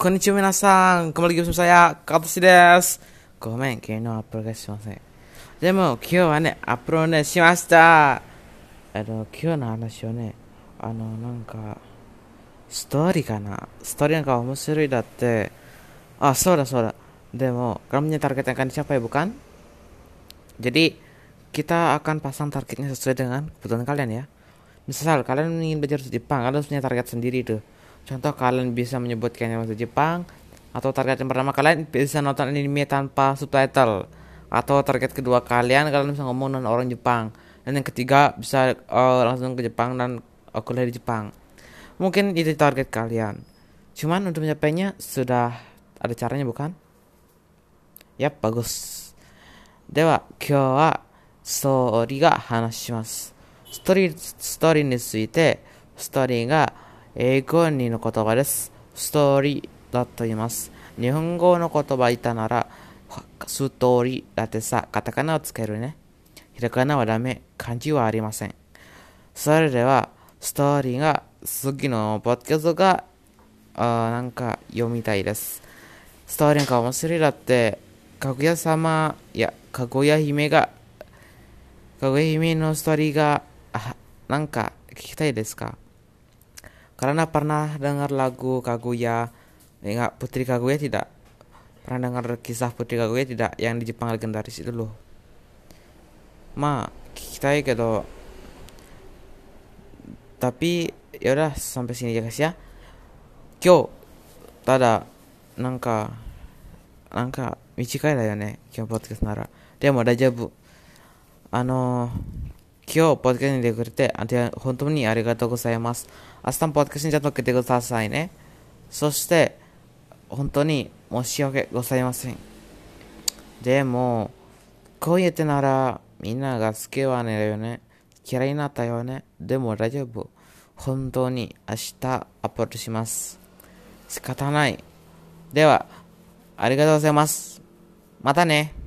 Konnichiwa minasan, kembali lagi bersama saya, Katoshi desu. Gomen, kino upload guys shimasen. Demo, kyou wa ne upload ne shimashita. Kyou no hanashi wo ne, nanka story kana. Story nanka omoshiroi datte. Ah, so da. Demo, kamu punya target yang akan dicapai bukan? Jadi, kita akan pasang targetnya sesuai dengan kebutuhan kalian ya. Misal kalian ingin belajar bahasa Jepang, kalian punya target sendiri tuh. Contoh, kalian bisa menyebutkannya bahasa Jepang, atau target yang pertama kalian bisa nonton anime tanpa subtitle, atau target kedua kalian bisa ngomong dengan orang Jepang, dan yang ketiga bisa langsung ke Jepang dan kuliah di Jepang. Mungkin itu target kalian, cuman untuk mencapainya sudah ada caranya bukan? Yap, bagus. Dewa, kyou wa Sutori ga hanashimasu. Story ni suite, story ga英語の言葉です。ストーリーだと言います。日本語の言葉いたなら、ストーリーだってさ、カタカナをつけるね。ひらがなはダメ、漢字はありません。それでは、ストーリーが次のポッドキャストがなんか読みたいです。ストーリーが面白いだって、かぐや姫のストーリーがなんか聞きたいですか？Karena pernah dengar lagu Kaguya, Putri Kaguya tidak? Pernah dengar kisah Putri Kaguya tidak? Yang di Jepang legendaris itu loh. Ma, kikitai kedo. Tapi yaudah sampai sini aja guys ya. Kyou, tada, nanka michikai da yo ne, kyou podcast nara. Demo daijoubu. Kyou podcast ni dekurete, hontou ni arigatou gozaimasu。明日もポッドキャストにちゃんと受けてくださいね。そして本当に申し訳ございません。でもこう言ってならみんなが好きはねだよね、嫌いになったよね。でも大丈夫、本当に明日アップロードします。仕方ない。ではありがとうございます。またね。